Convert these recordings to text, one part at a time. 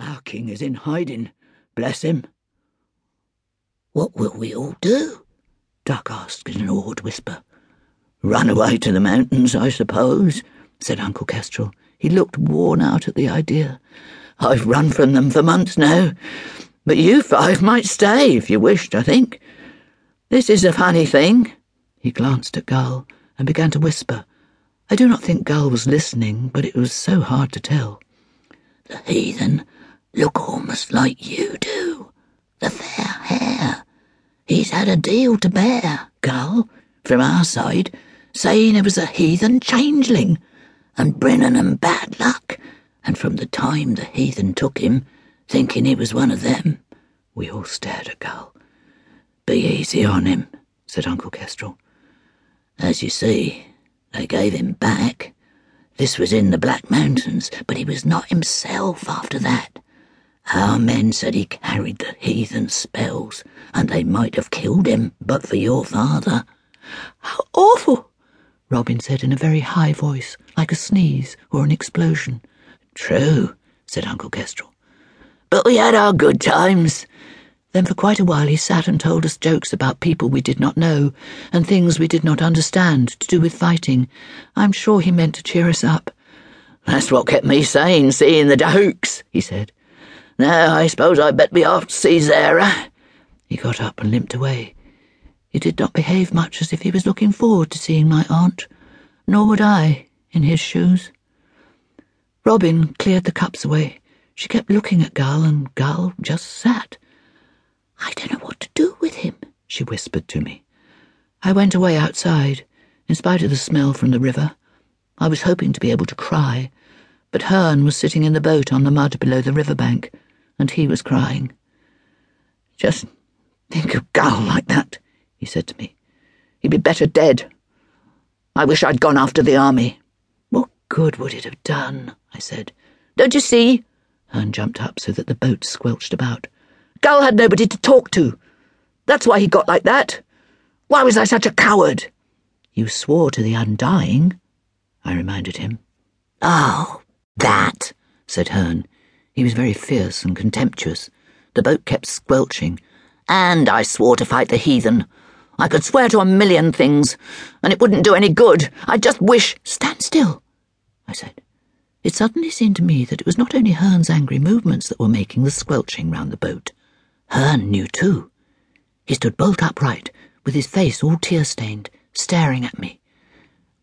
Our king is in hiding, bless him." "What will we all do?" Duck asked in an awed whisper. "Run away to the mountains, I suppose," said Uncle Kestrel. He looked worn out at the idea. "I've run from them for months now, but you five might stay if you wished, I think. This is a funny thing." He glanced at Gull and began to whisper. I do not think Gull was listening, but it was so hard to tell. "The heathen look almost like you do. The fair hair. He's had a deal to bear, Gull, from our side, saying it was a heathen changeling, and bringing him bad luck, and from the time the heathen took him, thinking he was one of them." We all stared at Gull. "Be easy on him," said Uncle Kestrel. "As you see, they gave him back. This was in the Black Mountains, but he was not himself after that. Our men said he carried the heathen spells, and they might have killed him but for your father." "How awful!" Robin said in a very high voice, like a sneeze or an explosion. "True," said Uncle Kestrel. "But we had our good times." Then for quite a while he sat and told us jokes about people we did not know and things we did not understand to do with fighting. I'm sure he meant to cheer us up. "That's what kept me sane, seeing the dokes," he said. "Now I suppose I'd better be off to see Zara." He got up and limped away. He did not behave much as if he was looking forward to seeing my aunt, nor would I, in his shoes. Robin cleared the cups away. She kept looking at Gull, and Gull just sat. "I don't know what to do with him," she whispered to me. I went away outside, in spite of the smell from the river. I was hoping to be able to cry, but Hearn was sitting in the boat on the mud below the riverbank, and he was crying. "Just think of Gull like that," he said to me. "He'd be better dead. I wish I'd gone after the army." "What good would it have done?" I said. "Don't you see?" Hearn jumped up so that the boat squelched about. "Gull had nobody to talk to. That's why he got like that. Why was I such a coward?" "You swore to the Undying," I reminded him. "Oh, that," said Hearn. He was very fierce and contemptuous. The boat kept squelching. "And I swore to fight the heathen. I could swear to 1,000,000 things, and it wouldn't do any good. I just wish—" "Stand still," I said. It suddenly seemed to me that it was not only Hearn's angry movements that were making the squelching round the boat. Hearn knew too. He stood bolt upright, with his face all tear-stained, staring at me.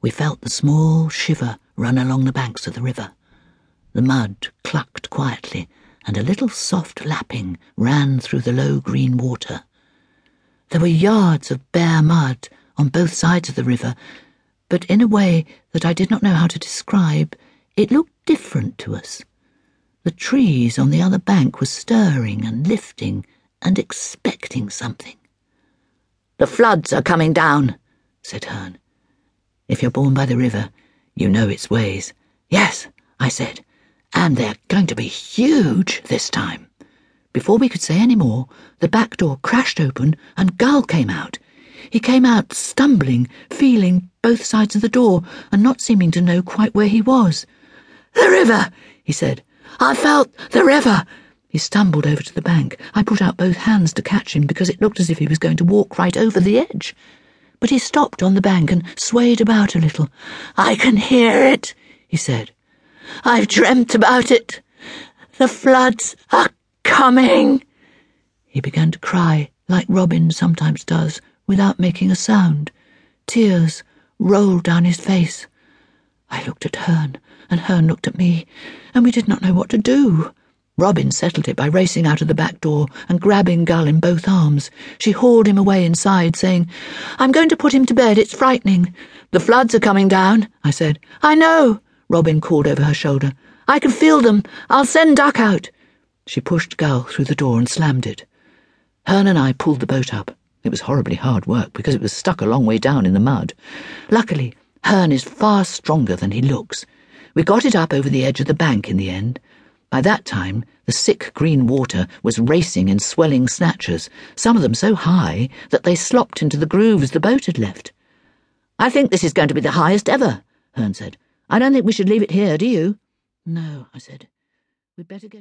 We felt the small shiver run along the banks of the river. The mud clucked quietly, and a little soft lapping ran through the low green water. There were yards of bare mud on both sides of the river, but in a way that I did not know how to describe, it looked different to us. The trees on the other bank were stirring and lifting and expecting something. "The floods are coming down," said Hearn. "If you're born by the river, you know its ways." "Yes," I said, "and they're going to be huge this time." Before we could say any more, the back door crashed open and Gull came out. He came out stumbling, feeling both sides of the door and not seeming to know quite where he was. "The river," he said. "I felt the river." He stumbled over to the bank. I put out both hands to catch him because it looked as if he was going to walk right over the edge. But he stopped on the bank and swayed about a little. "I can hear it," he said. "I've dreamt about it. The floods are coming." He began to cry, like Robin sometimes does, without making a sound. Tears rolled down his face. I looked at Hearn, and Hearn looked at me, and we did not know what to do. Robin settled it by racing out of the back door and grabbing Gull in both arms. She hauled him away inside, saying, "I'm going to put him to bed, it's frightening." "The floods are coming down," I said. "I know," Robin called over her shoulder. "I can feel them. I'll send Duck out." She pushed Gull through the door and slammed it. Hearn and I pulled the boat up. It was horribly hard work because it was stuck a long way down in the mud. Luckily, Hearn is far stronger than he looks. We got it up over the edge of the bank in the end. By that time, the sick green water was racing in swelling snatches, some of them so high that they slopped into the grooves the boat had left. "I think this is going to be the highest ever," Hearn said. "I don't think we should leave it here, do you?" "No," I said. "We'd better get